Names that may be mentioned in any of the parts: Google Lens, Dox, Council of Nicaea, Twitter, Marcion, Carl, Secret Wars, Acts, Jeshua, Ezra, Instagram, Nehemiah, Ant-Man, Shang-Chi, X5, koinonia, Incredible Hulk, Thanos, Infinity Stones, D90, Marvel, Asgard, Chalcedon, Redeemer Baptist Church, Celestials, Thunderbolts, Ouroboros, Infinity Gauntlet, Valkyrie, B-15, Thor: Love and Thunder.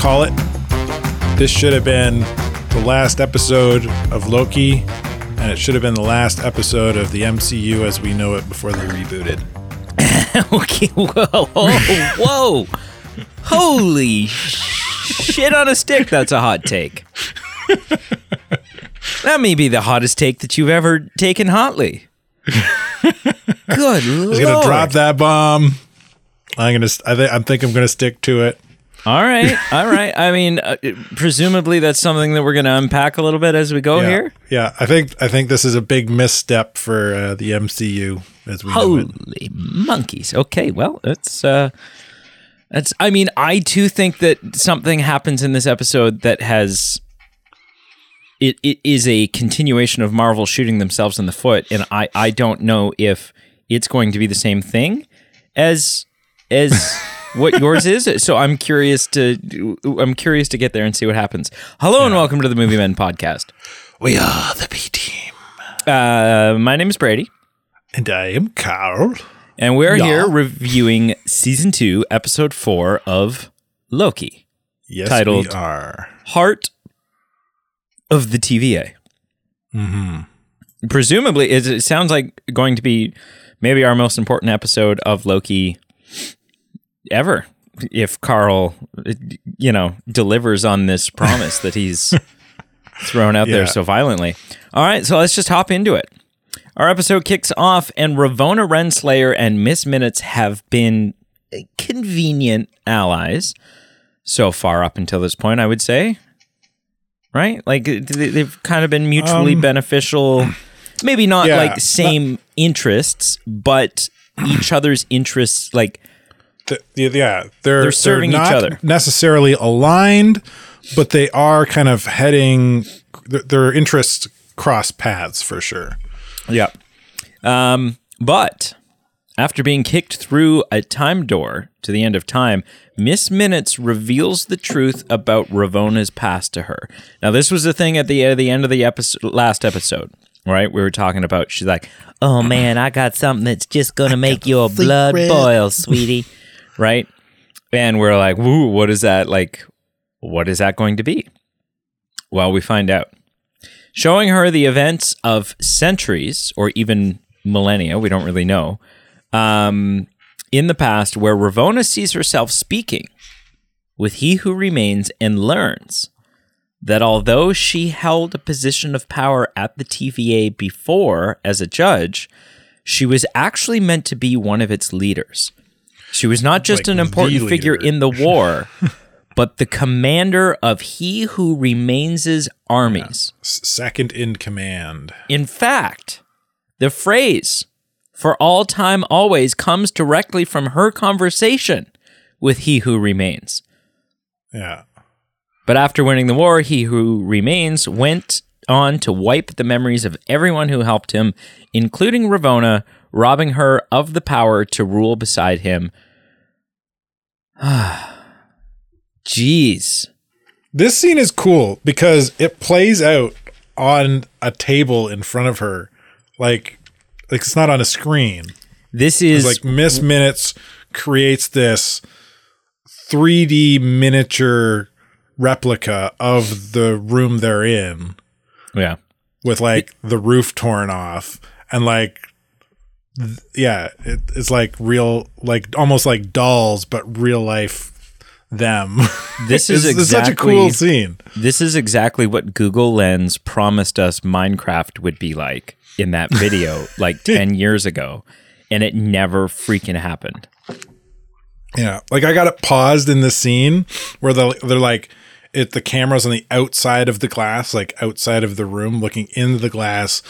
call it. This should have been the last episode of Loki, and it should have been the last episode of the MCU as we know it before they rebooted. Okay, whoa. Holy shit on a stick. That's a hot take. That may be the hottest take that you've ever taken hotly. Good Lord. I'm going to drop that bomb. I think I'm going to stick to it. All right. I mean, presumably that's something that we're going to unpack a little bit as we go here. Yeah, I think this is a big misstep for the MCU as we Holy monkeys. Okay, well, it's I mean, I too think that something happens in this episode that has it is a continuation of Marvel shooting themselves in the foot, and I don't know if it's going to be the same thing as what yours is. So I'm curious to get there and see what happens. Hello and welcome to the Movie Men Podcast. We are the B-Team. My name is Brady. And I am Carl. And we're here reviewing Season 2, Episode 4 of Loki. Yes, titled we are. Heart of the TVA. Mm-hmm. Presumably, it sounds like going to be maybe our most important episode of Loki ever, if Carl, delivers on this promise that he's thrown out there so violently. All right, so let's just hop into it. Our episode kicks off, and Ravonna Renslayer and Miss Minutes have been convenient allies so far up until this point, I would say. Right? Like, they've kind of been mutually beneficial. Maybe not, like, same interests, but each other's interests, like... They're serving each other. Necessarily aligned, but they are kind of heading their interests cross paths for sure. Yeah. But after being kicked through a time door to the end of time, Miss Minutes reveals the truth about Ravonna's past to her. Now, this was the thing at the end of the episode, last episode, right? We were talking about, she's like, "Oh man, I got something that's just gonna make your blood boil, sweetie." Right? And we're like, "Woo, what is that going to be?" Well, we find out. Showing her the events of centuries, or even millennia, we don't really know, in the past, where Ravonna sees herself speaking with He Who Remains and learns that although she held a position of power at the TVA before as a judge, she was actually meant to be one of its leaders. She was not just an important figure in the war, but the commander of He Who Remains' armies. Yeah. Second in command. In fact, the phrase, "for all time always," comes directly from her conversation with He Who Remains. Yeah. But after winning the war, He Who Remains went on to wipe the memories of everyone who helped him, including Ravonna, robbing her of the power to rule beside him. Ah. Jeez. This scene is cool because it plays out on a table in front of her. Like it's not on a screen. This is like Miss Minutes creates this 3D miniature replica of the room they're in. Yeah. With like the roof torn off and like, it's like real, like almost like dolls, but real life. Them. This is such a cool scene. This is exactly what Google Lens promised us Minecraft would be like in that video, like 10 years ago, and it never freaking happened. Yeah, like I got it paused in the scene where they're like, the camera's on the outside of the glass, like outside of the room, looking into the glass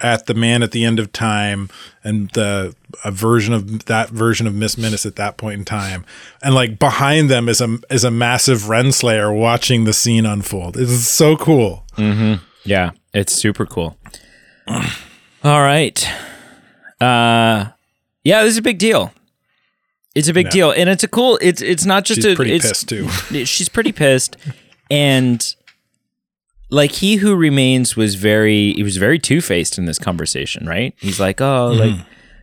at the man at the end of time and a version of Miss Minutes at that point in time. And like behind them is a massive Renslayer watching the scene unfold. It's so cool. Mm-hmm. Yeah, it's super cool. All right. This is a big deal. It's a big deal. And it's a cool, it's not just she's pretty pissed too. She's pretty pissed. And like He Who Remains was very two-faced in this conversation, right? He's like, "Oh, like,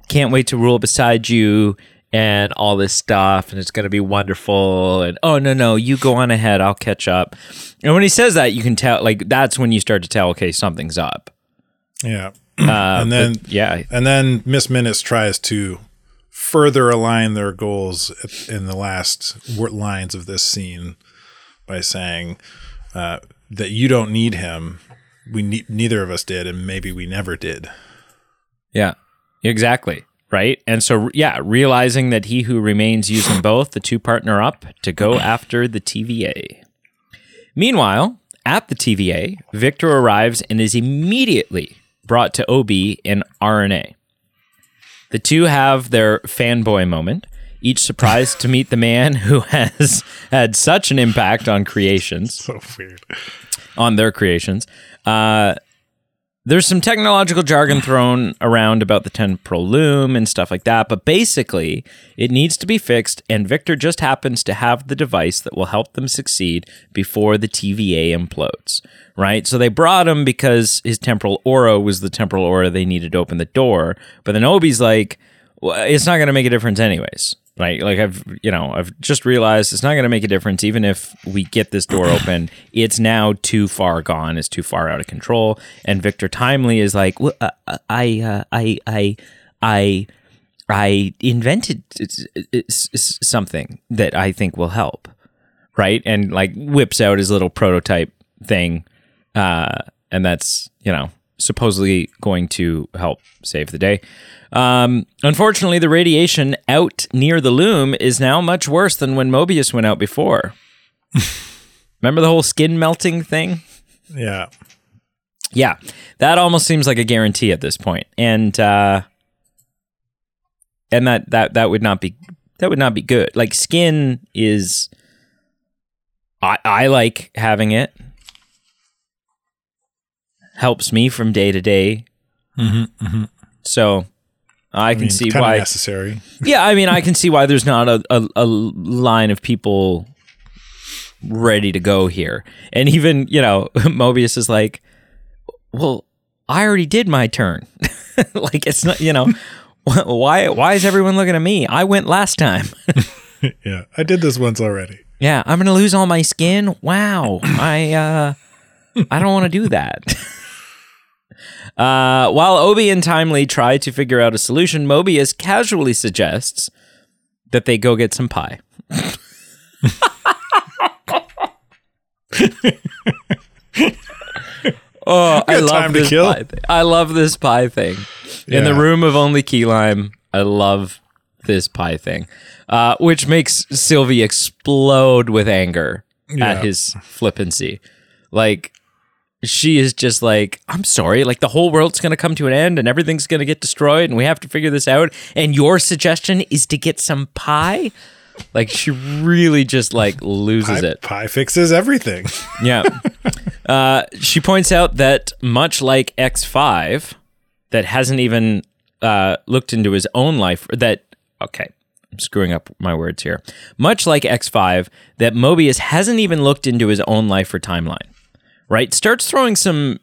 can't wait to rule beside you," and all this stuff, and it's going to be wonderful, and oh, no, you go on ahead, I'll catch up. And when he says that, you can tell, like, that's when you start to tell, okay, something's up. Yeah. And then Miss Minutes tries to further align their goals in the last lines of this scene by saying that you don't need him. Neither of us did, and maybe we never did. Yeah, exactly. Right. And so, yeah, realizing that He Who Remains used them both, the two partner up to go after the TVA. Meanwhile, at the TVA, Victor arrives and is immediately brought to OB and RNA. The two have their fanboy moment, each surprised to meet the man who has had such an impact on creations. So weird. On their creations. There's some technological jargon thrown around about the temporal loom and stuff like that, but basically, it needs to be fixed, and Victor just happens to have the device that will help them succeed before the TVA implodes, right? So they brought him because his temporal aura was the temporal aura they needed to open the door, but then Obi's like, well, it's not going to make a difference anyways, right? Like, I've just realized it's not going to make a difference even if we get this door open. It's now too far gone. It's too far out of control. And Victor Timely is like, well, I invented something that I think will help, right? And like whips out his little prototype thing, and that's, supposedly going to help save the day. Unfortunately, the radiation out near the loom is now much worse than when Mobius went out before. Remember the whole skin melting thing? Yeah. Yeah. That almost seems like a guarantee at this point. And that would not be good. Like, skin is, I like having it. Helps me from day to day. Mm-hmm, mm-hmm. So I can see why necessary. Yeah, I can see why there's not a line of people ready to go here. And even, Mobius is like, well, I already did my turn. Like, it's not, why is everyone looking at me? I went last time. Yeah, I did this once already. Yeah, I'm going to lose all my skin. Wow. I don't want to do that. While Obi and Timely try to figure out a solution, Mobius casually suggests that they go get some pie. Oh, I love this pie thing. I love this pie thing. Yeah. In the room of only key lime, I love this pie thing, which makes Sylvie explode with anger at his flippancy. Like, she is just like, I'm sorry, like, the whole world's going to come to an end and everything's going to get destroyed and we have to figure this out. And your suggestion is to get some pie? Like, she really just, like, loses it. Pie fixes everything. Yeah. She points out that much like X5, that hasn't even looked into his own life, I'm screwing up my words here. Much like X5, that Mobius hasn't even looked into his own life or timeline, right? Starts throwing some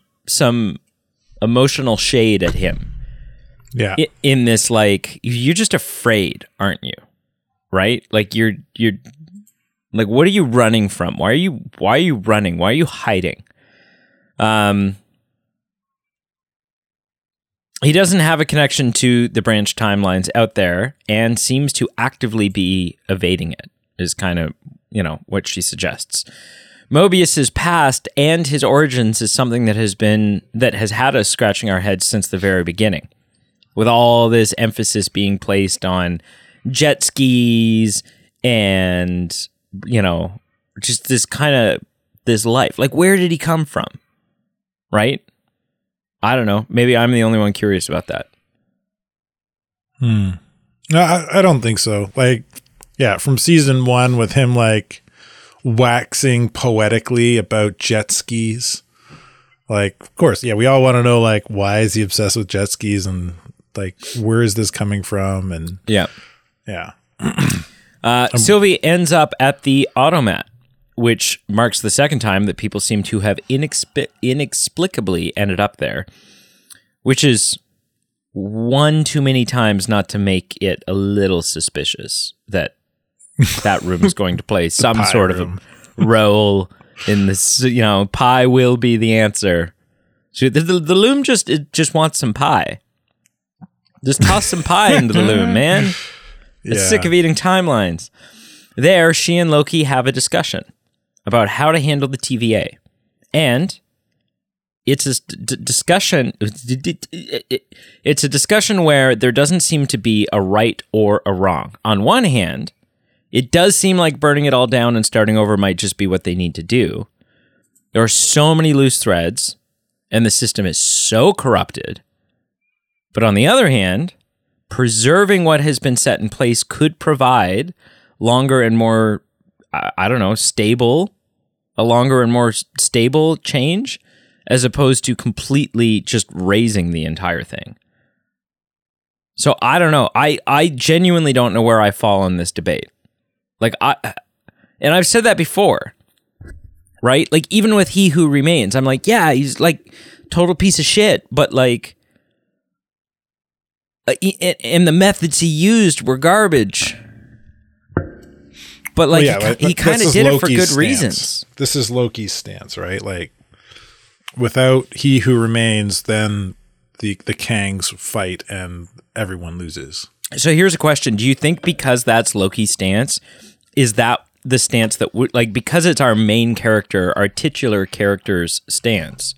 emotional shade at him. Yeah. In this, like, you're just afraid, aren't you? Right? Like, you're like, what are you running from? Why are you running? Why are you hiding? He doesn't have a connection to the branch timelines out there and seems to actively be evading it, is kind of, what she suggests. Mobius's past and his origins is something that has had us scratching our heads since the very beginning, with all this emphasis being placed on jet skis and, just this life. Like, where did he come from? Right? I don't know. Maybe I'm the only one curious about that. No, I don't think so. Like, yeah, from season 1 with him, like, waxing poetically about jet skis. Like, of course, yeah, we all want to know, like, why is he obsessed with jet skis and, like, where is this coming from? And yeah. Sylvie ends up at the automat, which marks the second time that people seem to have inexplicably ended up there, which is one too many times not to make it a little suspicious that that room is going to play some sort room. Of a role in this. You know, pie will be the answer. So the loom just wants some pie. Just toss some pie into the loom, man. It's sick of eating timelines. There, she and Loki have a discussion about how to handle the TVA. And it's a discussion where there doesn't seem to be a right or a wrong. On one hand, it does seem like burning it all down and starting over might just be what they need to do. There are so many loose threads, and the system is so corrupted. But on the other hand, preserving what has been set in place could provide longer and more, stable change, as opposed to completely just raising the entire thing. So I don't know. I genuinely don't know where I fall on this debate. Like I've said that before, right? Like even with He Who Remains, I'm like, yeah, he's like total piece of shit, but like, and the methods he used were garbage. But like, well, yeah, he kind of did it for good reasons. This is Loki's stance, right? Like, without He Who Remains, then the Kangs fight and everyone loses. So here's a question: do you think because that's Loki's stance, is that the stance that because it's our main character, our titular character's stance,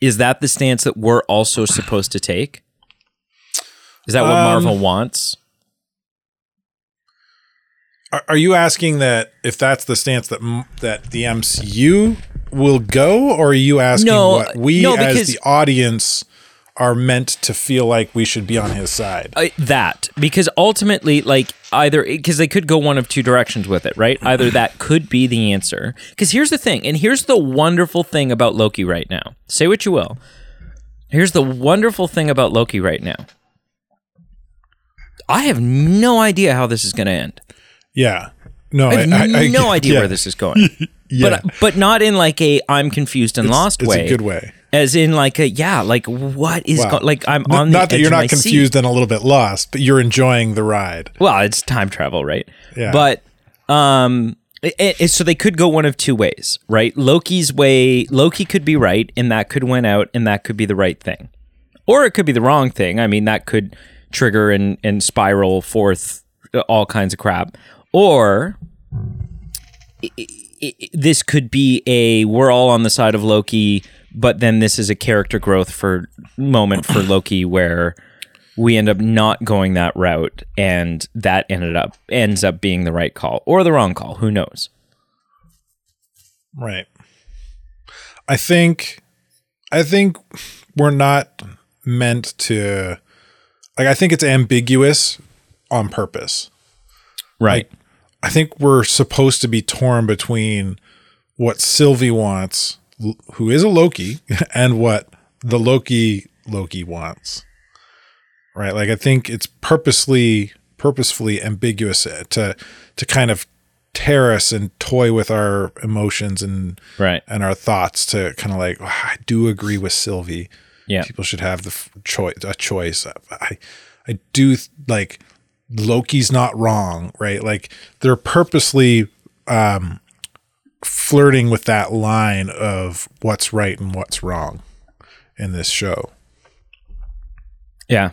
is that the stance that we're also supposed to take? Is that what Marvel wants? Are you asking that if that's the stance that the MCU will go, or are you asking as the audience are meant to feel like we should be on his side? Because ultimately, because they could go one of two directions with it, right? Either that could be the answer. Because here's the thing, and here's the wonderful thing about Loki right now. Say what you will. Here's the wonderful thing about Loki right now. I have no idea how this is going to end. Yeah. No, I have no idea where this is going. Yeah. But not in like a I'm confused and lost way. It's a good way. As in like what is I'm on the edge of my seat. Not that you're not confused and a little bit lost, but you're enjoying the ride. Well, it's time travel, right? Yeah. But so they could go one of two ways, right? Loki's way, Loki could be right and that could win out and that could be the right thing. Or it could be the wrong thing. I mean, that could trigger and spiral forth all kinds of crap. Or this could be we're all on the side of Loki, but then this is a character growth moment for Loki where we end up not going that route, and that ends up being the right call or the wrong call. Who knows? Right. I think we're not meant to. I think it's ambiguous on purpose. Right. I think we're supposed to be torn between what Sylvie wants, who is a Loki, and what the Loki wants. Right? Like, I think it's purposefully ambiguous to kind of tear us and toy with our emotions and our thoughts to kind of like, oh, I do agree with Sylvie. Yeah. People should have a choice. I do like Loki's not wrong, right? Like they're purposely flirting with that line of what's right and what's wrong in this show. Yeah.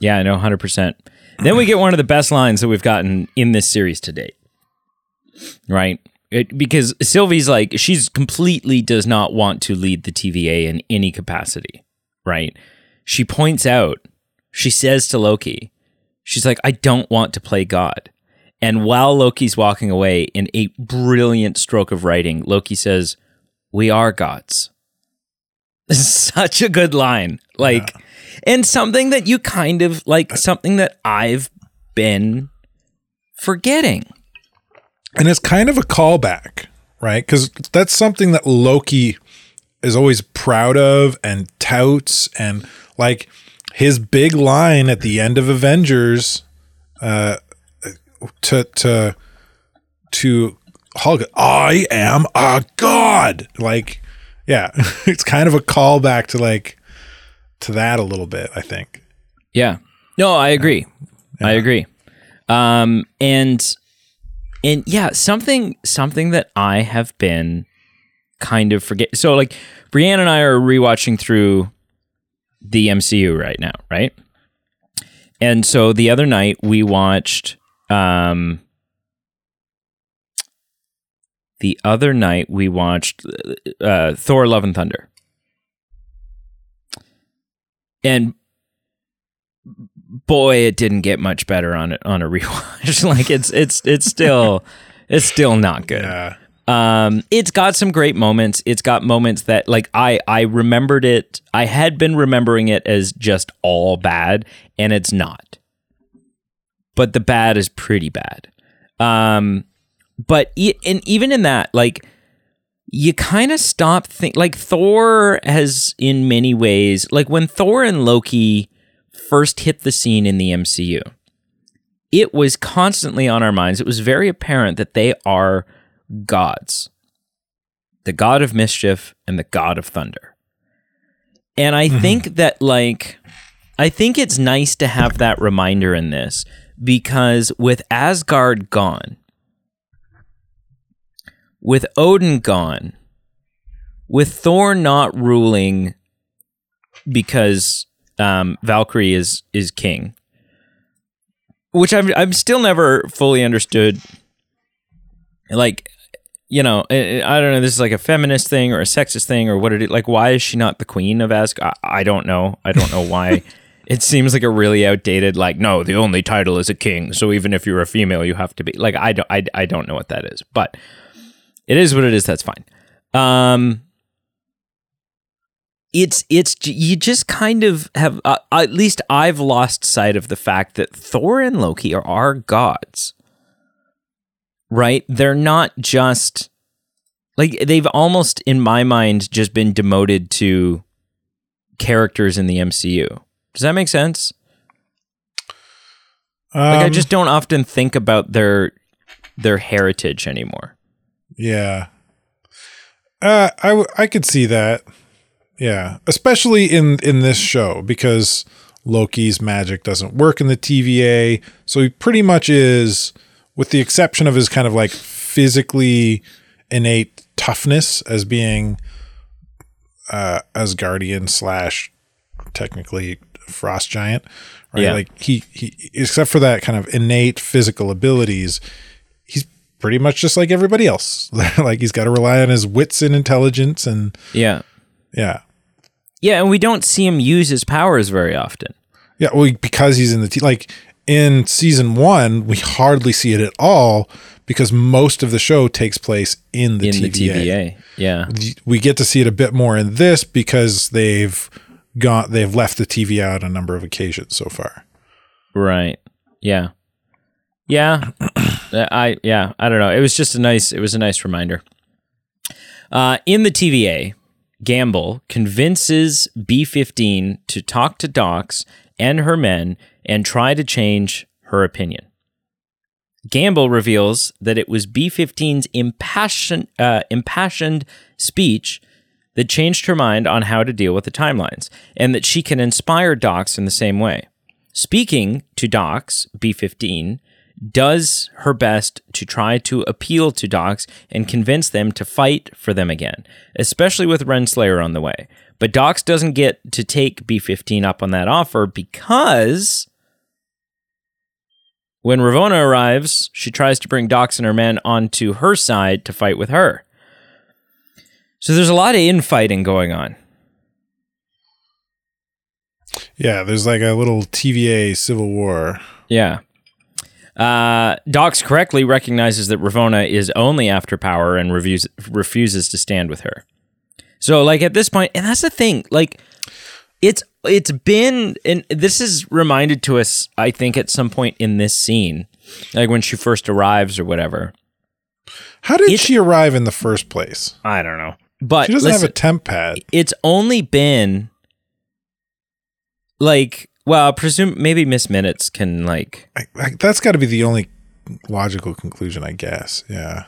Yeah, I know 100%. Then we get one of the best lines that we've gotten in this series to date. Right? Because Sylvie's like, she's completely does not want to lead the TVA in any capacity, right? She points out, she says to Loki, she's like, I don't want to play God. And while Loki's walking away, in a brilliant stroke of writing, Loki says, we are gods. Such a good line. Like, yeah. And something that you kind of like, something that I've been forgetting. And it's kind of a callback, right? Because that's something that Loki is always proud of and touts, and like his big line at the end of Avengers to Hulk, I am a god. Like, yeah, it's kind of a callback to like to that a little bit, I think. Yeah. No, I agree. Yeah. I agree. And yeah, something that I have been kind of forget. So like Brianne and I are rewatching through the MCU right now, right? And so the other night we watched Thor: Love and Thunder. And boy, it didn't get much better on a rewatch. Like it's still not good. Yeah. It's got some great moments. It's got moments that like I remembered it. I had been remembering it as just all bad, and it's not. But the bad is pretty bad. But and even in that, like you kind of stop think like Thor has in many ways, like when Thor and Loki first hit the scene in the MCU, it was constantly on our minds. It was very apparent that they are gods, the god of mischief and the god of thunder. And I think that like, I think it's nice to have that reminder in this, because with Asgard gone, with Odin gone, with Thor not ruling because Valkyrie is king, which I've still never fully understood. Like, you know, I don't know. This is like a feminist thing or a sexist thing or what it is. Like, why is she not the queen of Asgard? I don't know. I don't know why. It seems like a really outdated. Like, no, the only title is a king. So even if you're a female, you have to be. Like, I don't know what that is, but it is what it is. That's fine. It's you just kind of have. At least I've lost sight of the fact that Thor and Loki are our gods. Right? They're not just like they've almost in my mind just been demoted to characters in the MCU. Does that make sense? Like I just don't often think about their heritage anymore. Yeah. I could see that. Yeah, especially in this show because Loki's magic doesn't work in the TVA, so he pretty much is, with the exception of his kind of like physically innate toughness as being Asgardian / technically frost giant, right? Yeah. Like he, except for that kind of innate physical abilities, he's pretty much just like everybody else. Like he's got to rely on his wits and intelligence and yeah. And we don't see him use his powers very often. Yeah, well, because he's in the like. In season one, we hardly see it at all because most of the show takes place in the TVA. Yeah. We get to see it a bit more in this because they've left the TVA out on a number of occasions so far. Right. Yeah. Yeah. I don't know. It was just a nice reminder. In the TVA, Gamble convinces B-15 to talk to Dox and her men and try to change her opinion. Gamble reveals that it was B-15's impassioned speech that changed her mind on how to deal with the timelines, and that she can inspire Dox in the same way. Speaking to Dox, B-15 does her best to try to appeal to Dox and convince them to fight for them again, especially with Renslayer on the way. But Dox doesn't get to take B-15 up on that offer because when Ravonna arrives, she tries to bring Dox and her men onto her side to fight with her. So there's a lot of infighting going on. Yeah, there's like a little TVA civil war. Yeah. Dox correctly recognizes that Ravonna is only after power and refuses to stand with her. So, like, at this point, and that's the thing, like, it's been, and this is reminded to us, I think, at some point in this scene, like, when she first arrives or whatever. How did she arrive in the first place? I don't know. But she doesn't have a temp pad. It's only been, like, well, I presume maybe Miss Minutes can, like... that's got to be the only logical conclusion, I guess, yeah.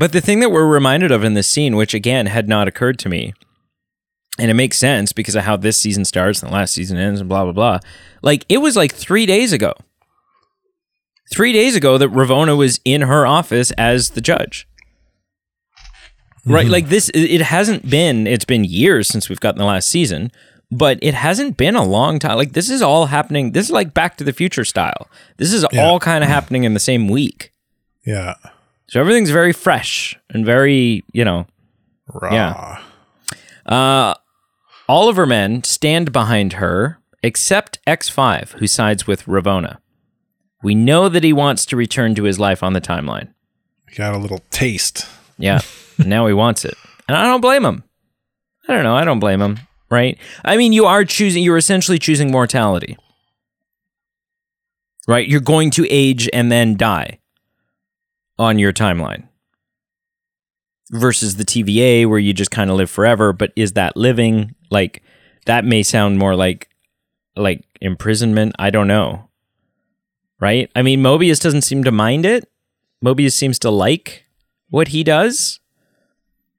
But the thing that we're reminded of in this scene, which again had not occurred to me, And it makes sense because of how this season starts and the last season ends and blah, blah, blah. Like, it was like 3 days ago. 3 days ago that Ravonna was in her office as the judge. Mm-hmm. Right? Like, this, it hasn't been, it's been years since we've gotten the last season, but it hasn't been a long time. Like, this is all happening. This is like Back to the Future style. This is all kind of happening in the same week. Yeah. So everything's very fresh and very, you know. Raw. Yeah. All of her men stand behind her, except X5, who sides with Ravonna. We know that he wants to return to his life on the timeline. Got a little taste. Yeah, now he wants it. And I don't blame him. I don't know, I don't blame him, right? I mean, you're essentially choosing mortality. Right? You're going to age and then die on your timeline. Versus the TVA, where you just kind of live forever, but is that living? Like, that may sound more like imprisonment. I don't know. Right? I mean, Mobius doesn't seem to mind it. Mobius seems to like what he does.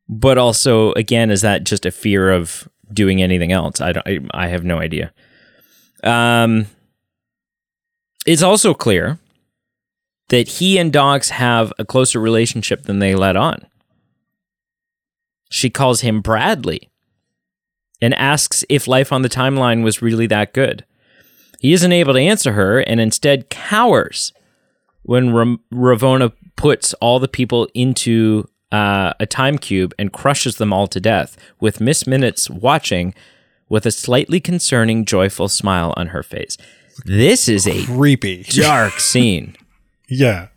But also, again, is that just a fear of doing anything else? I have no idea. It's also clear that he and Dox have a closer relationship than they let on. She calls him Bradley and asks if life on the timeline was really that good. He isn't able to answer her and instead cowers when Ravonna puts all the people into a time cube and crushes them all to death, with Miss Minutes watching with a slightly concerning, joyful smile on her face. This is a creepy, dark scene. Yeah.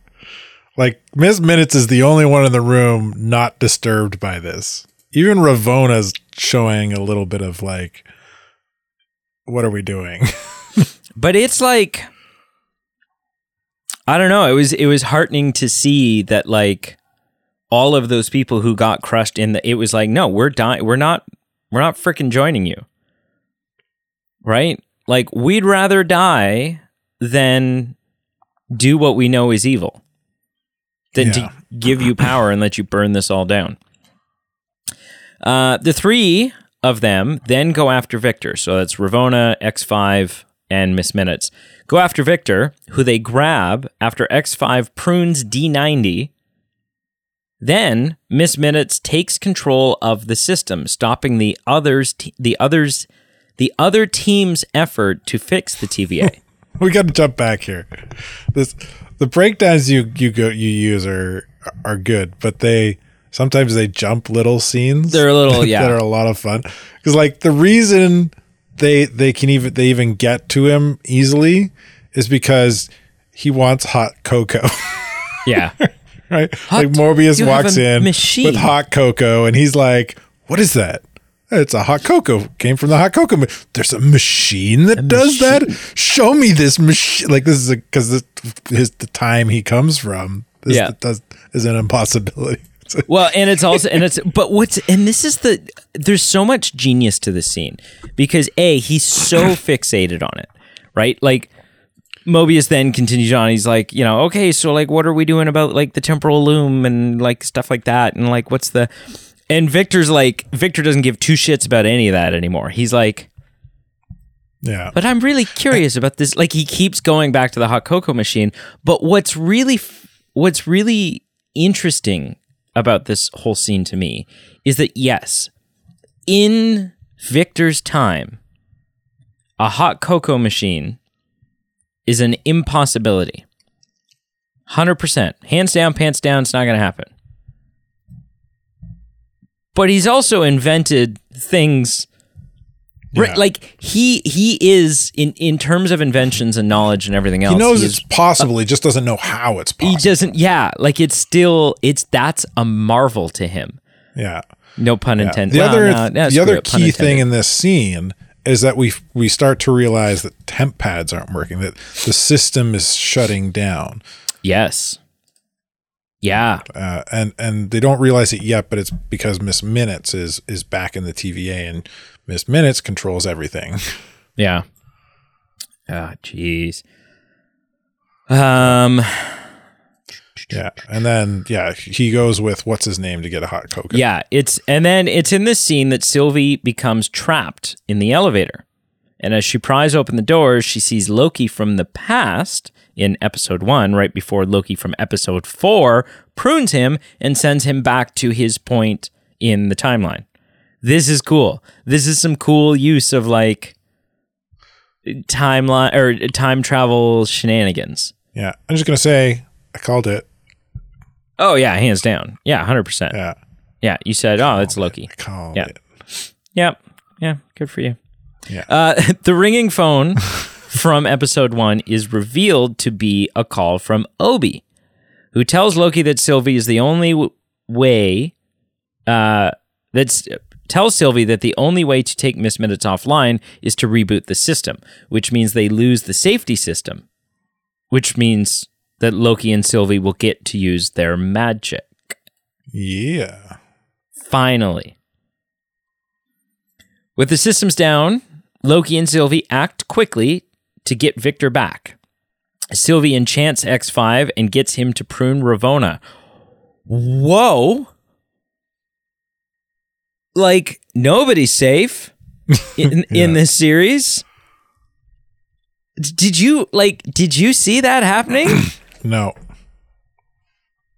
Like, Miss Minutes is the only one in the room not disturbed by this. Even Ravonna's showing a little bit of, like, what are we doing? But it's like, I don't know. It was heartening to see that, like, all of those people who got crushed in the, it was like, no, we're dying. We're not freaking joining you. Right? Like, we'd rather die than do what we know is evil. Than to give you power and let you burn this all down. The three of them then go after Victor. So that's Ravonna, X5, and Miss Minutes. Go after Victor, who they grab after X5 prunes D90. Then Miss Minutes takes control of the system, stopping the other team's effort to fix the TVA. We got to jump back here. The breakdowns you use are good, but sometimes they jump little scenes. They're a little that are a lot of fun, because like the reason they even get to him easily is because he wants hot cocoa. Yeah, right. Hot, like Mobius walks in machine with hot cocoa, and he's like, "What is that?" It's a hot cocoa. Came from the hot cocoa. There's a machine that does that? Show me this machine. Like, this is because the time he comes from. This is an impossibility. Well, and it's also, there's so much genius to this scene because he's so fixated on it, right? Like, Mobius then continues on. He's like, you know, okay, so like, what are we doing about like the temporal loom and like stuff like that? And like, what's the, and Victor doesn't give two shits about any of that anymore. He's like, yeah. But I'm really curious about this. Like, he keeps going back to the hot cocoa machine. But what's really interesting about this whole scene to me is that, yes, in Victor's time, a hot cocoa machine is an impossibility. 100%. Hands down, pants down, it's not going to happen. But he's also invented things, like he is in terms of inventions and knowledge and everything else. He knows it's possible. He just doesn't know how it's possible. He doesn't. Yeah, like that's a marvel to him. Yeah, no pun intended. The other key thing in this scene is that we start to realize that temp pads aren't working. That the system is shutting down. Yes. Yeah, and they don't realize it yet, but it's because Miss Minutes is back in the TVA, and Miss Minutes controls everything. Yeah. Ah, jeez. Yeah. And then, yeah, he goes with what's his name to get a hot cocoa. Yeah. And then it's in this scene that Sylvie becomes trapped in the elevator. And as she pries open the doors, she sees Loki from the past in episode 1, right before Loki from episode 4 prunes him and sends him back to his point in the timeline. This is cool. This is some cool use of like timeline or time travel shenanigans. Yeah. I'm just going to say I called it. Oh, yeah. Hands down. Yeah. 100%. Yeah. Yeah. You said, oh, it's Loki. I called it. Yeah. Yeah. Good for you. Yeah. The ringing phone from episode 1 is revealed to be a call from OB, who tells Loki that Sylvie is the only way. Tells Sylvie that the only way to take Miss Minutes offline is to reboot the system, which means they lose the safety system, which means that Loki and Sylvie will get to use their magic. Yeah. Finally. With the systems down, Loki and Sylvie act quickly to get Victor back. Sylvie enchants X5 and gets him to prune Ravonna. Whoa. Like, nobody's safe in this series. Did you see that happening? No.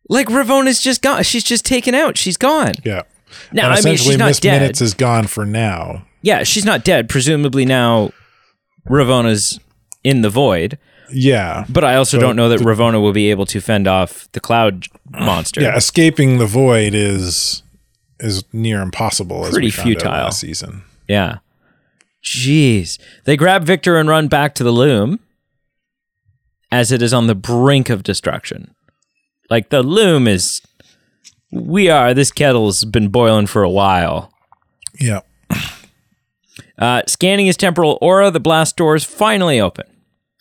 Like, Ravonna's just gone. She's just taken out. She's gone. Yeah. Now, I mean, she's not Miss dead. Minutes is gone for now. Yeah, she's not dead. Presumably now Ravonna's in the void. Yeah. But I also don't know that Ravonna will be able to fend off the cloud monster. Yeah, escaping the void is near impossible. Pretty futile last season. Yeah. Jeez. They grab Victor and run back to the loom as it is on the brink of destruction. Like, the loom is... this kettle's been boiling for a while. Yeah. Scanning his temporal aura, the blast doors finally open.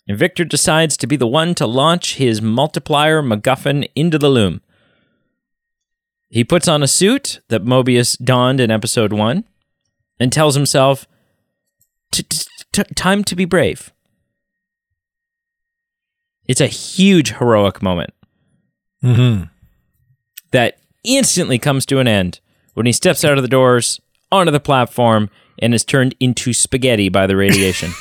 And Victor decides to be the one to launch his multiplier MacGuffin into the loom. He puts on a suit that Mobius donned in episode 1 and tells himself, time to be brave. It's a huge heroic moment that instantly comes to an end when he steps out of the doors, onto the platform, and is turned into spaghetti by the radiation.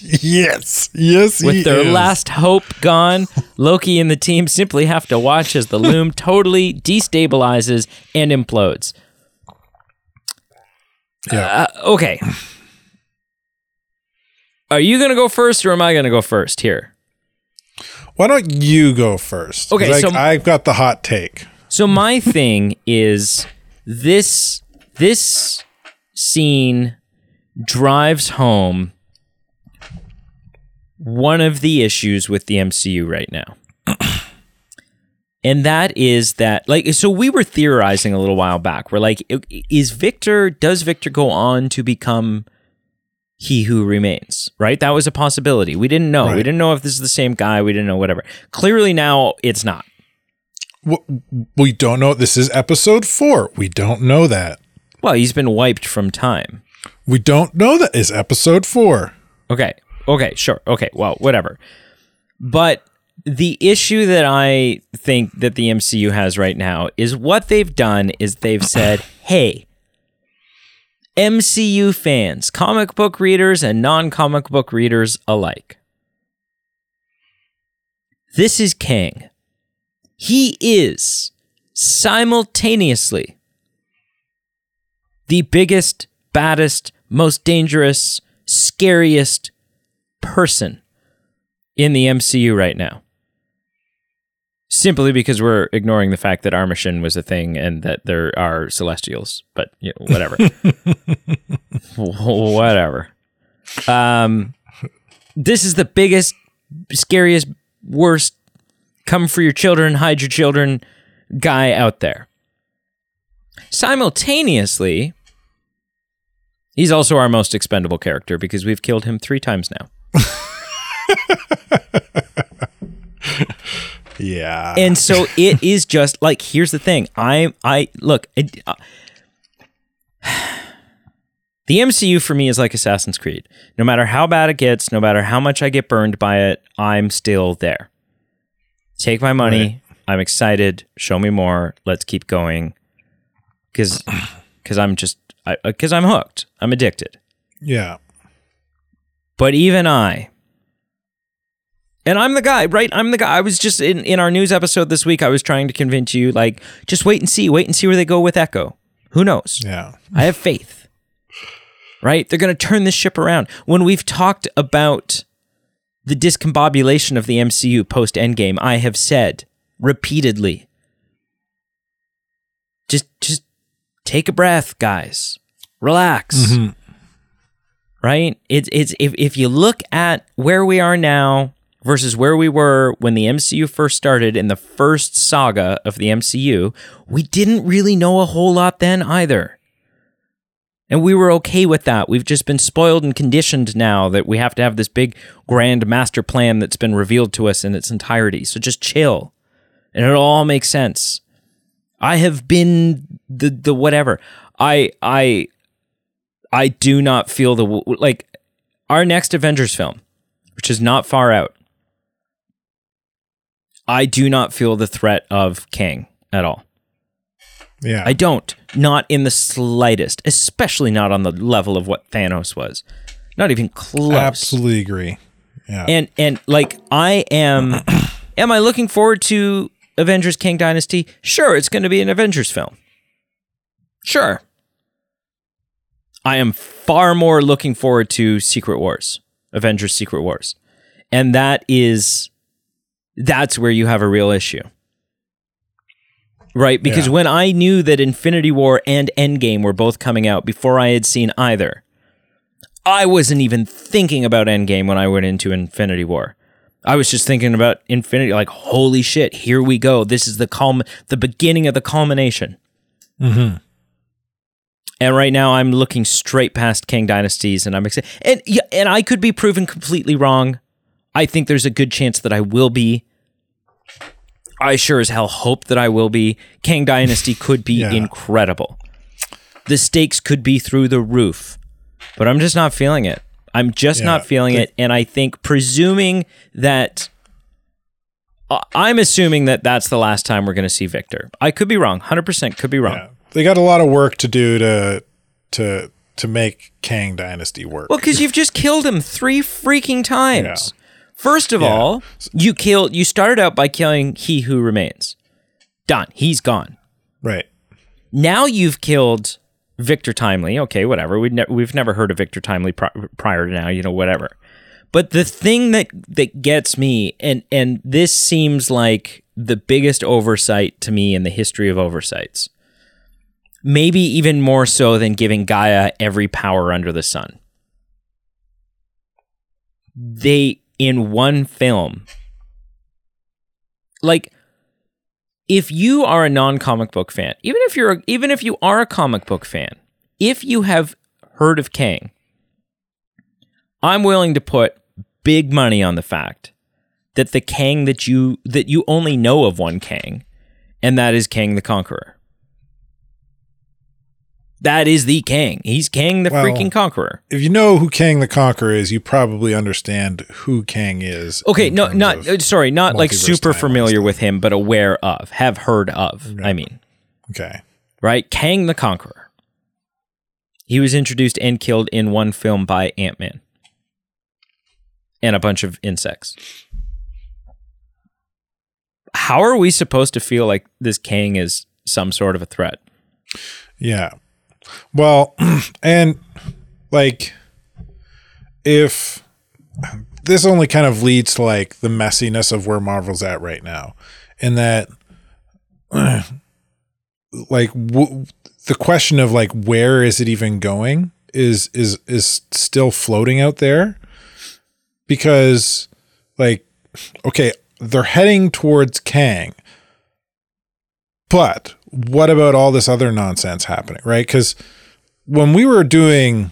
Yes. Yes, he is. With their last hope gone, Loki and the team simply have to watch as the loom totally destabilizes and implodes. Yeah. Okay. Are you going to go first or am I going to go first here? Why don't you go first? Okay. So I've got the hot take. So my thing is this scene drives home one of the issues with the MCU right now. And that is that, like, so we were theorizing a little while back. We're like, does Victor go on to become He Who Remains, right? That was a possibility. We didn't know. Right. We didn't know if this is the same guy. We didn't know whatever. Clearly now it's not. We don't know. This is episode 4. We don't know that. Well, he's been wiped from time. We don't know that is episode 4. Okay. Okay, sure. Okay, well, whatever. But the issue that I think that the MCU has right now is what they've done is they've said, hey, MCU fans, comic book readers and non-comic book readers alike, this is Kang. He is simultaneously the biggest, baddest, most dangerous, scariest person in the MCU right now, simply because we're ignoring the fact that Armishan was a thing and that there are Celestials, but you know, whatever. Whatever. This is the biggest, scariest, worst, come for your children, hide your children guy out there. Simultaneously, he's also our most expendable character because we've killed him 3 times now. Yeah. And so it is just like, here's the thing. I look, the MCU for me is like Assassin's Creed. No matter how bad it gets, no matter how much I get burned by it, I'm still there. Take my money, right. I'm excited. Show me more. Let's keep going. Because I'm hooked. I'm addicted. Yeah. But even I, and I'm the guy, right? I'm the guy. I was just in our news episode this week. I was trying to convince you, like, just wait and see where they go with Echo. Who knows? Yeah. I have faith, right? They're going to turn this ship around. When we've talked about the discombobulation of the MCU post Endgame, I have said repeatedly, just take a breath, guys. Relax. Mm-hmm. Right? It's if you look at where we are now versus where we were when the MCU first started in the first saga of the MCU, we didn't really know a whole lot then either. And we were okay with that. We've just been spoiled and conditioned now that we have to have this big grand master plan that's been revealed to us in its entirety. So just chill. And it'll all make sense. I have been the whatever. I do not feel the... Like, our next Avengers film, which is not far out, I do not feel the threat of Kang at all. Yeah. I don't. Not in the slightest. Especially not on the level of what Thanos was. Not even close. Absolutely agree. Yeah. And like, I am... Am I looking forward to Avengers: Kang Dynasty? Sure, it's going to be an Avengers film. Sure. I am far more looking forward to Secret Wars, Avengers Secret Wars. And that's where you have a real issue. Right? Because when I knew that Infinity War and Endgame were both coming out before I had seen either, I wasn't even thinking about Endgame when I went into Infinity War. I was just thinking about Infinity, like, holy shit, here we go. This is the beginning of the culmination. Mm-hmm. And right now, I'm looking straight past Kang Dynasties, and I'm excited. And I could be proven completely wrong. I think there's a good chance that I will be. I sure as hell hope that I will be. Kang Dynasty could be incredible. The stakes could be through the roof. But I'm just not feeling it. I'm just not feeling it. And I think presuming that... I'm assuming that that's the last time we're going to see Victor. I could be wrong. 100% could be wrong. Yeah. They got a lot of work to do to make Kang Dynasty work. Well, because you've just killed him 3 freaking times. Yeah. First of all, you started out by killing He Who Remains. Done. He's gone. Right. Now you've killed Victor Timely. Okay, whatever. We've never heard of Victor Timely prior to now. You know, whatever. But the thing that gets me, and this seems like the biggest oversight to me in the history of oversights. Maybe even more so than giving Gaia every power under the sun. They, in one film, like, if you are a non-comic book fan, even if you are a comic book fan, if you have heard of Kang, I'm willing to put big money on the fact that the Kang that you only know of one Kang, and that is Kang the Conqueror. That is the Kang. He's Kang the freaking Conqueror. If you know who Kang the Conqueror is, you probably understand who Kang is. Okay, not like super familiar with him, but aware of, have heard of, right. I mean. Okay. Right? Kang the Conqueror. He was introduced and killed in one film by Ant-Man. And a bunch of insects. How are we supposed to feel like this Kang is some sort of a threat? Yeah. Well, and like, if this only kind of leads to like the messiness of where Marvel's at right now, in that like the question of like, where is it even going is still floating out there, because like, okay, they're heading towards Kang, but what about all this other nonsense happening, right? Because when we were doing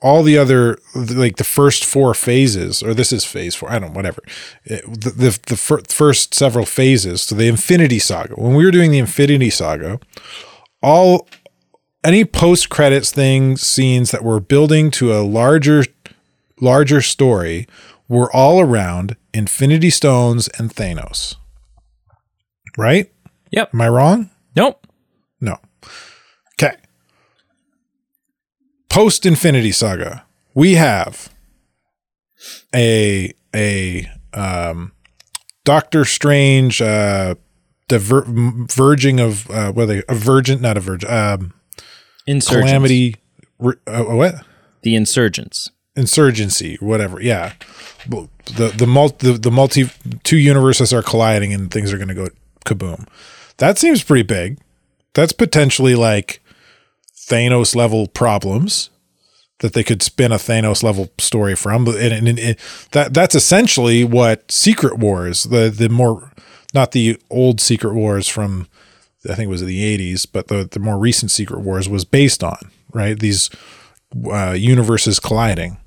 all the other, like the first 4 phases, or this is phase 4, I don't know, whatever, the first several phases to the Infinity Saga. When we were doing the Infinity Saga, any post-credits scenes that were building to a larger story were all around Infinity Stones and Thanos. right? Yep. Am I wrong? Nope. No. Okay. Post Infinity Saga, we have a Doctor Strange Insurgents. Calamity. What? The Insurgents. Insurgency, whatever. Yeah. The multi two universes are colliding and things are going to go kaboom. That seems pretty big. That's potentially like Thanos level problems that they could spin a Thanos level story from. That's essentially what Secret Wars, the more, not the old Secret Wars from, I think it was the 80s, but the more recent Secret Wars was based on, right? These universes colliding.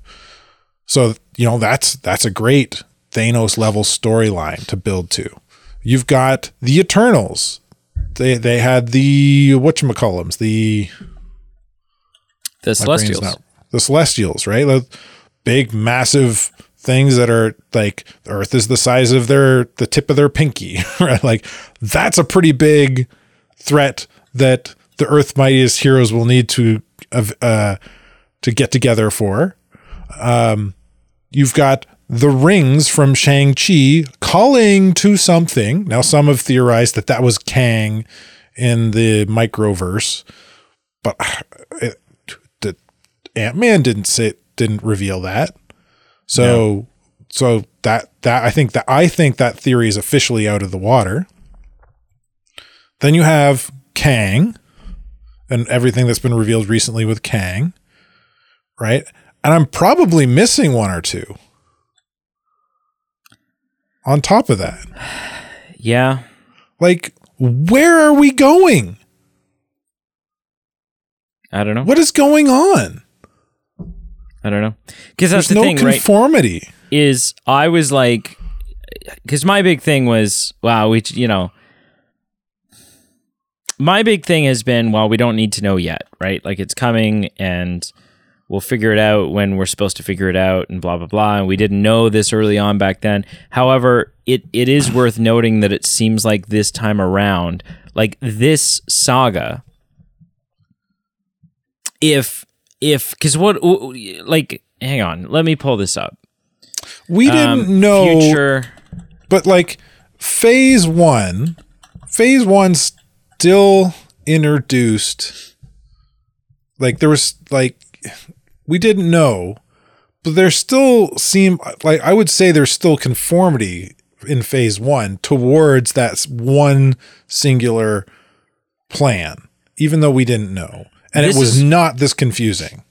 So, you know, that's a great Thanos level storyline to build to. You've got the Eternals. They had the whatchamacallums, the Celestials. The Celestials, right? The big, massive things that are like Earth is the size of the tip of their pinky, right? Like that's a pretty big threat that the Earth's mightiest heroes will need to get together for. You've got the rings from Shang-Chi calling to something. Now, some have theorized that was Kang in the microverse, but Ant-Man didn't reveal that. So, yeah. So that I think that theory is officially out of the water. Then you have Kang and everything that's been revealed recently with Kang, right? And I'm probably missing one or two. On top of that. Yeah. Like, where are we going? I don't know. What is going on? I don't know. Because that's the thing, right? There's no conformity. Is I was like, because my big thing was, wow, we, you know, my big thing has been, well, we don't need to know yet, right? Like, it's coming and we'll figure it out when we're supposed to figure it out and blah, blah, blah. And we didn't know this early on back then. However, it is worth noting that it seems like this time around, like this saga, because what, like, hang on, let me pull this up. We didn't know, future, but like phase one still introduced, like there was like, we didn't know, but there still seem like, I would say there's still conformity in phase one towards that one singular plan, even though we didn't know. And it was not this confusing.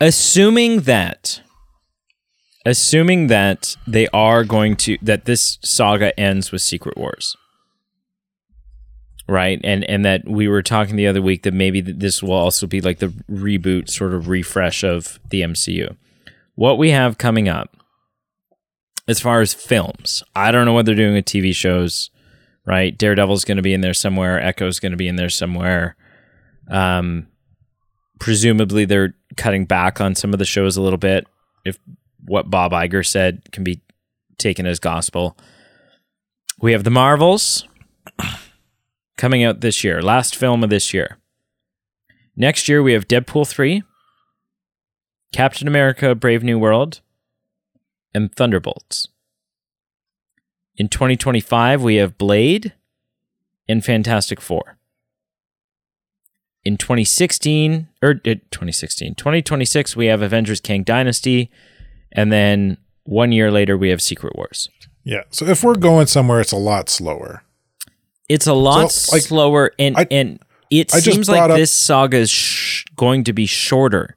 Assuming that they are going to, that this saga ends with Secret Wars. Right, and that we were talking the other week that maybe this will also be like the reboot sort of refresh of the MCU. What we have coming up as far as films, I don't know what they're doing with TV shows, right? Daredevil's going to be in there somewhere. Echo's going to be in there somewhere. Presumably they're cutting back on some of the shows a little bit. If what Bob Iger said can be taken as gospel. We have the Marvels. Coming out this year, last film of this year. Next year, we have Deadpool 3, Captain America, Brave New World, and Thunderbolts. In 2025, we have Blade and Fantastic Four. In 2026, we have Avengers: Kang Dynasty, and then 1 year later, we have Secret Wars. Yeah, so if we're going somewhere, it's a lot slower. It's a lot slower, and it seems like this saga is going to be shorter.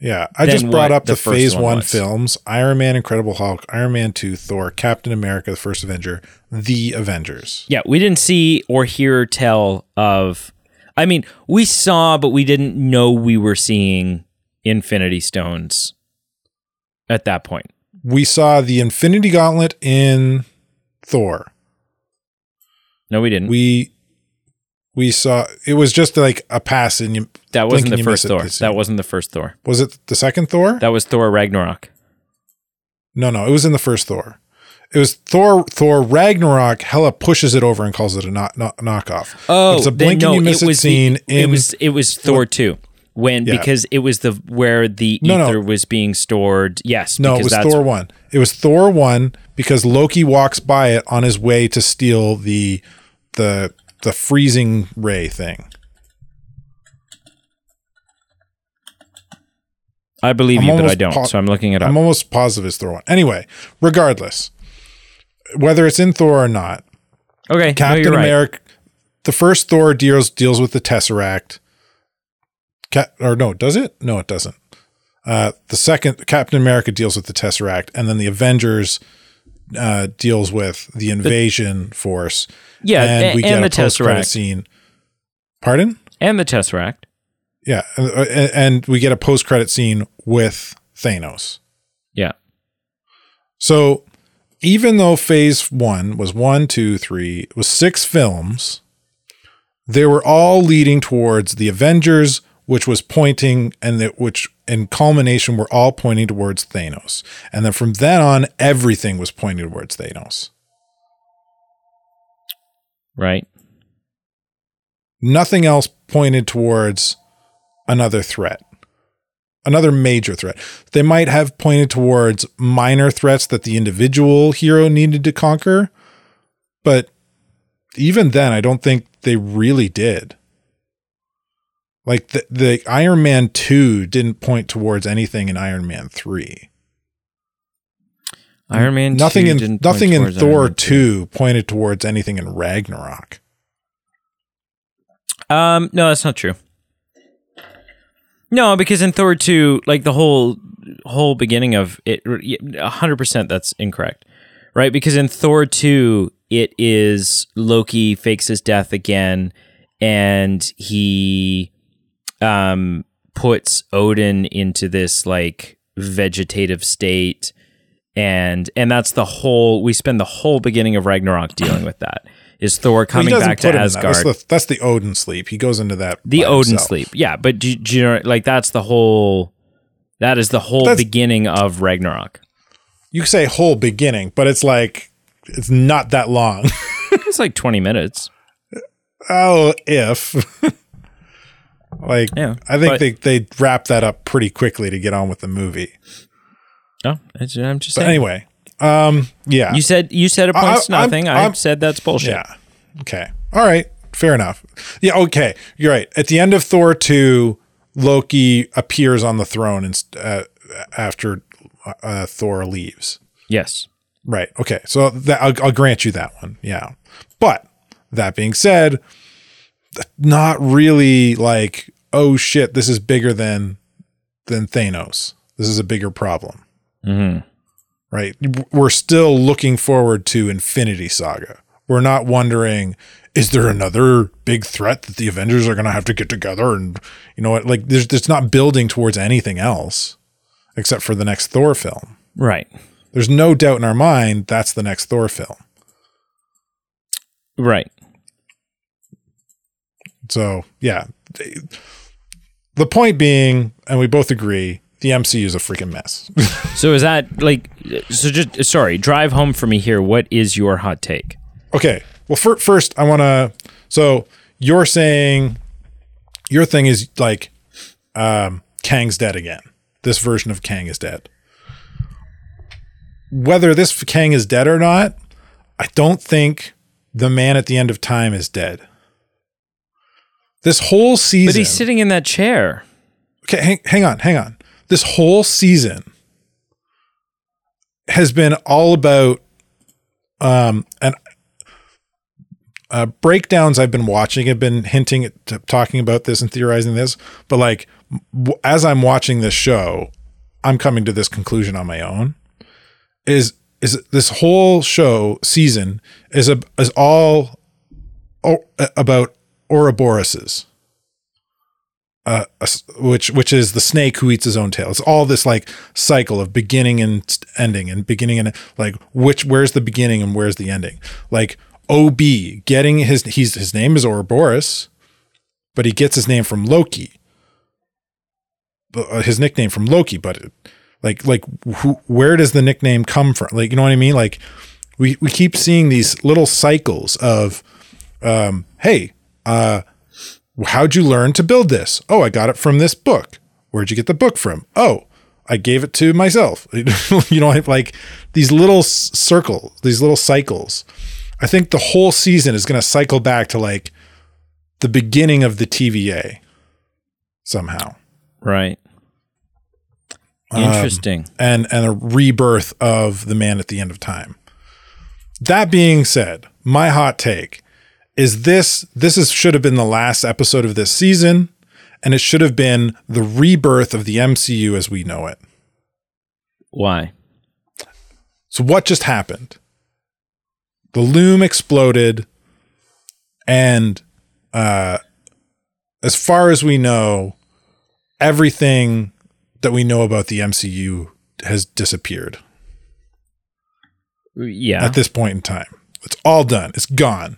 Yeah, I just brought up the Phase 1 films, Iron Man, Incredible Hulk, Iron Man 2, Thor, Captain America, The First Avenger, The Avengers. Yeah, we didn't see or hear or tell of... I mean, we saw, but we didn't know we were seeing Infinity Stones at that point. We saw the Infinity Gauntlet in Thor. No, we didn't. We saw it was just like a pass, and you. That wasn't the first Thor. That wasn't the first Thor. Was it the second Thor? That was Thor: Ragnarok. No, it was in the first Thor. It was Thor Ragnarok. Hela pushes it over and calls it a knockoff. Oh, but it's a blink and you miss it scene. It was Thor 2. Because it was the where the ether was being stored. Yes. No, it was Thor 1. It was Thor 1 because Loki walks by it on his way to steal the freezing ray thing. I believe I'm you, but I don't. So I'm looking it up. I'm almost positive it's Thor 1. Anyway, regardless, whether it's in Thor or not. Okay. Captain America, right. The first Thor deals with the Tesseract. Does it? No, it doesn't. The second Captain America deals with the Tesseract, and then the Avengers deals with the invasion force. Yeah, and we get a post-credit scene. Pardon? And the Tesseract. Yeah, and we get a post-credit scene with Thanos. Yeah. So even though phase one was 1, 2, 3, it was 6 films, they were all leading towards the Avengers, which was pointing, which in culmination were all pointing towards Thanos. And then from then on, everything was pointing towards Thanos. Right. Nothing else pointed towards another threat, another major threat. They might have pointed towards minor threats that the individual hero needed to conquer, but even then, I don't think they really did. Like the Iron Man 2 didn't point towards anything in Iron Man 3. Iron Man nothing 2 in, didn't nothing point in Thor 2 pointed towards anything in Ragnarok. No, that's not true. No, because in Thor 2, like the whole beginning of it, 100% that's incorrect, right? Because in Thor 2, it is Loki fakes his death again, and he puts Odin into this like vegetative state, and that's the whole. We spend the whole beginning of Ragnarok dealing with that. Is Thor coming back to Asgard? That's the Odin sleep. He goes into that. The Odin sleep. Yeah. But do you know, like that's the whole beginning of Ragnarok. You say whole beginning, but it's like, it's not that long. It's like 20 minutes. Oh, I think they wrap that up pretty quickly to get on with the movie. No, I'm just saying. But anyway. Yeah. You said it points to nothing. I said that's bullshit. Yeah. Okay. All right. Fair enough. Yeah. Okay. You're right. At the end of Thor 2, Loki appears on the throne and after Thor leaves. Yes. Right. Okay. So I'll grant you that one. Yeah. But that being said, not really like, oh shit, this is bigger than Thanos. This is a bigger problem. Mm-hmm. Right. We're still looking forward to Infinity Saga. We're not wondering, is there another big threat that the Avengers are going to have to get together? And you know what? Like, it's not building towards anything else except for the next Thor film. Right. There's no doubt in our mind that's the next Thor film. Right. So, yeah. The point being, and we both agree, the MCU is a freaking mess. So is that like, drive home for me here. What is your hot take? Okay. Well, first I want to, so you're saying your thing is like, Kang's dead again. This version of Kang is dead. Whether this Kang is dead or not, I don't think the man at the end of time is dead. This whole season. But he's sitting in that chair. Okay. Hang on. This whole season has been all about breakdowns I've been watching have been hinting at talking about this and theorizing this. But like, as I'm watching this show, I'm coming to this conclusion on my own is this whole show season is all about Ouroboroses. Which is the snake who eats his own tail. It's all this like cycle of beginning and ending and beginning and like where's the beginning and where's the ending? Like OB getting his name is Ouroboros, but he gets his name from Loki. His nickname from Loki, but where does the nickname come from? Like, you know what I mean? Like we keep seeing these little cycles of, hey, how'd you learn to build this? Oh, I got it from this book. Where'd you get the book from? Oh, I gave it to myself. You know, like these little circles, these little cycles. I think the whole season is going to cycle back to like the beginning of the TVA somehow. Right. Interesting. And a rebirth of the man at the end of time. That being said, my hot take is should have been the last episode of this season, and it should have been the rebirth of the MCU as we know it. Why? So what just happened? The loom exploded, and as far as we know, everything that we know about the MCU has disappeared. Yeah. At this point in time, it's all done. It's gone.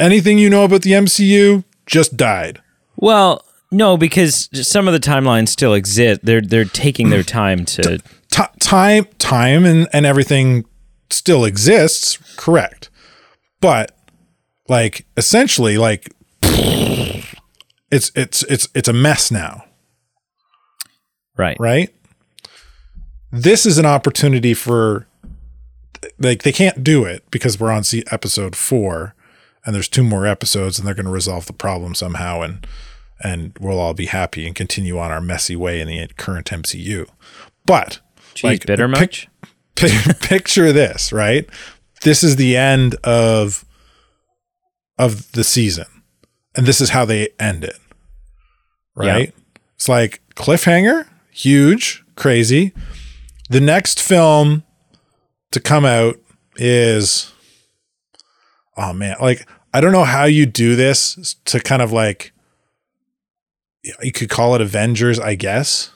Anything you know about the MCU just died. Well, no, because some of the timelines still exist. They're taking their time to time and everything still exists. Correct. But like essentially like it's a mess now. Right. Right. This is an opportunity for like, they can't do it because we're on episode 4 and there's 2 more episodes and they're going to resolve the problem somehow. And we'll all be happy and continue on our messy way in the current MCU. But jeez, like bitter much? Picture this, right? This is the end of the season. And this is how they end it. Right. Yep. It's like cliffhanger, huge, crazy. The next film to come out is, oh man, like, I don't know how you do this to kind of like, you could call it Avengers, I guess.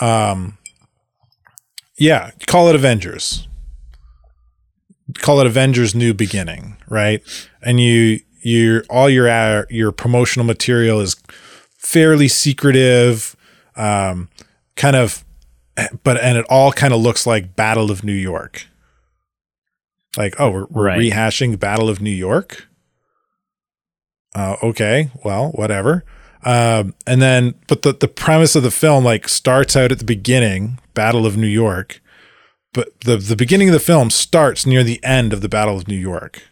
Yeah, call it Avengers. Call it Avengers New Beginning, right? And you all your promotional material is fairly secretive, and it all kind of looks like Battle of New York. Like, oh, we're right. Rehashing Battle of New York. Okay, well, whatever. And then, but the premise of the film like starts out at the beginning, Battle of New York, but the beginning of the film starts near the end of the Battle of New York.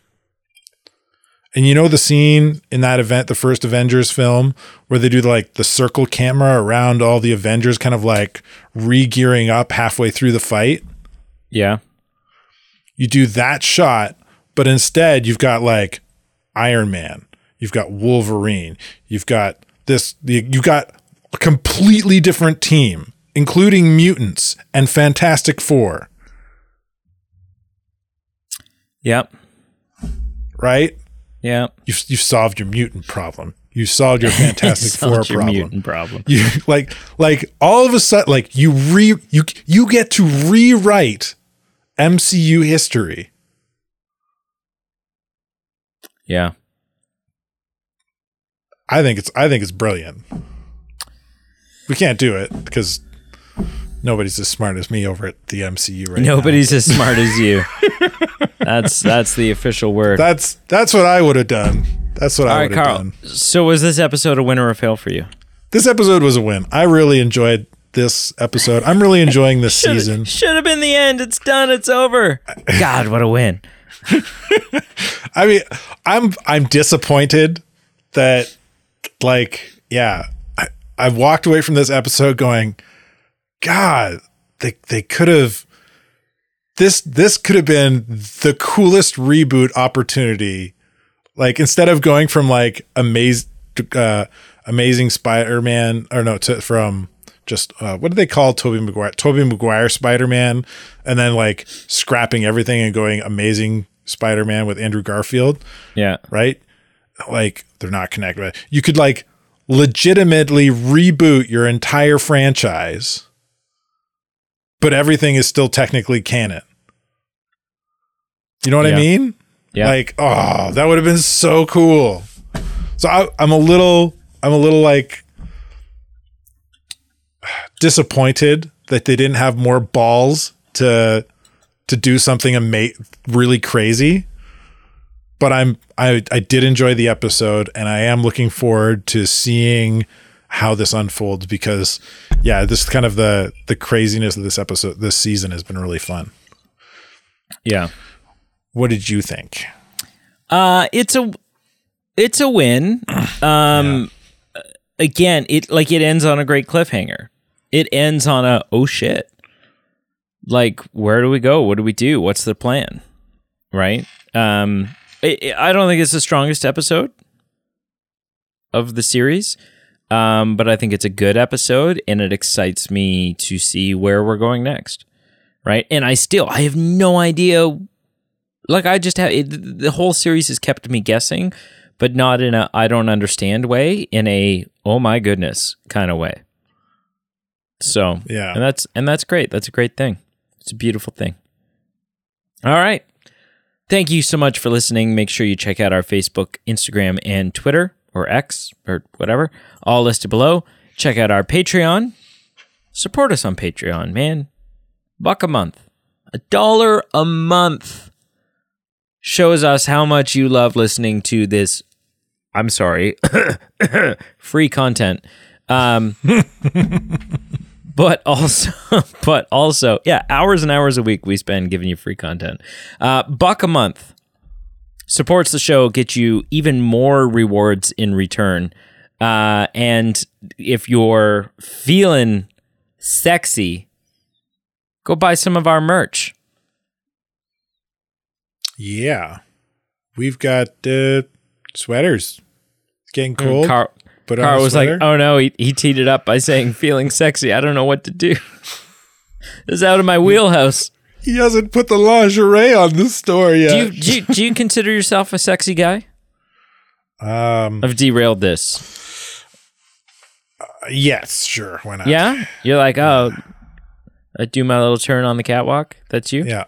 And you know the scene in that event, the first Avengers film, where they do like the circle camera around all the Avengers kind of like re-gearing up halfway through the fight? Yeah. You do that shot, but instead you've got like Iron Man, you've got Wolverine, you've got you've got a completely different team, including mutants and Fantastic Four. Yep. Right? Yeah. You've solved your mutant problem. You solved your Fantastic Four problem. Mutant problem. You like all of a sudden like you get to rewrite MCU history. Yeah. I think it's brilliant. We can't do it because nobody's as smart as me over at the MCU right now. Nobody's as smart as you. That's the official word. That's what I would have done. That's what I would have done. So was this episode a win or a fail for you? This episode was a win. I really enjoyed this episode. I'm really enjoying this season. Should have been the end. It's done. It's over. God, what a win. I mean, I'm disappointed that like, yeah, I walked away from this episode going, God, they could have, this could have been the coolest reboot opportunity. Like instead of going from like Amazing Spider-Man or no, from just, what do they call Tobey Maguire Spider-Man. And then like scrapping everything and going Amazing Spider-Man with Andrew Garfield. Yeah. Right. Like they're not connected. You could like legitimately reboot your entire franchise, but everything is still technically canon. You know what I mean? Yeah. Like, oh, that would have been so cool. So I'm a little like disappointed that they didn't have more balls to to do something really crazy. But I did enjoy the episode, and I am looking forward to seeing how this unfolds, because yeah, this kind of the craziness of this episode, this season, has been really fun. Yeah. What did you think? It's a win. Yeah. Again, it ends on a great cliffhanger. It ends on a, oh shit. Like, where do we go? What do we do? What's the plan? Right? I don't think it's the strongest episode of the series, but I think it's a good episode, and it excites me to see where we're going next, right? And I have no idea. Like, I just have the whole series has kept me guessing, but not in a I don't understand way, in a oh my goodness kind of way. So yeah, and that's great. That's a great thing. It's a beautiful thing. All right. Thank you so much for listening. Make sure you check out our Facebook, Instagram, and Twitter, or X, or whatever, all listed below. Check out our Patreon. Support us on Patreon, man. $1 a month. $1 a month shows us how much you love listening to this, I'm sorry, free content. But also, yeah, hours and hours a week we spend giving you free content. $1 a month supports the show, gets you even more rewards in return. And if you're feeling sexy, go buy some of our merch. Yeah. We've got sweaters. It's getting cold. Carl was like, oh no, he teed it up by saying feeling sexy. I don't know what to do. This is out of my wheelhouse. He hasn't put the lingerie on the store yet. Do you consider yourself a sexy guy? I've derailed this. Yes, sure. Why not? Yeah? You're like, oh, I do my little turn on the catwalk. That's you? Yeah.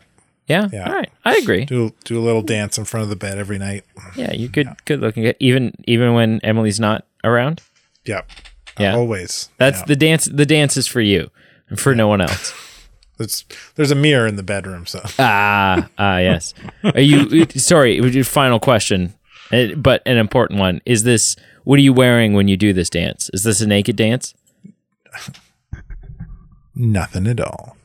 Yeah? Yeah. All right. I agree. Do a little dance in front of the bed every night. Yeah, you're good, good looking. Even when Emily's not around? Yep. Yeah. Always. That's the dance. The dance is for you and for no one else. There's a mirror in the bedroom, so. Yes. Are you sorry, final question, but an important one. Is this, what are you wearing when you do this dance? Is this a naked dance? Nothing at all.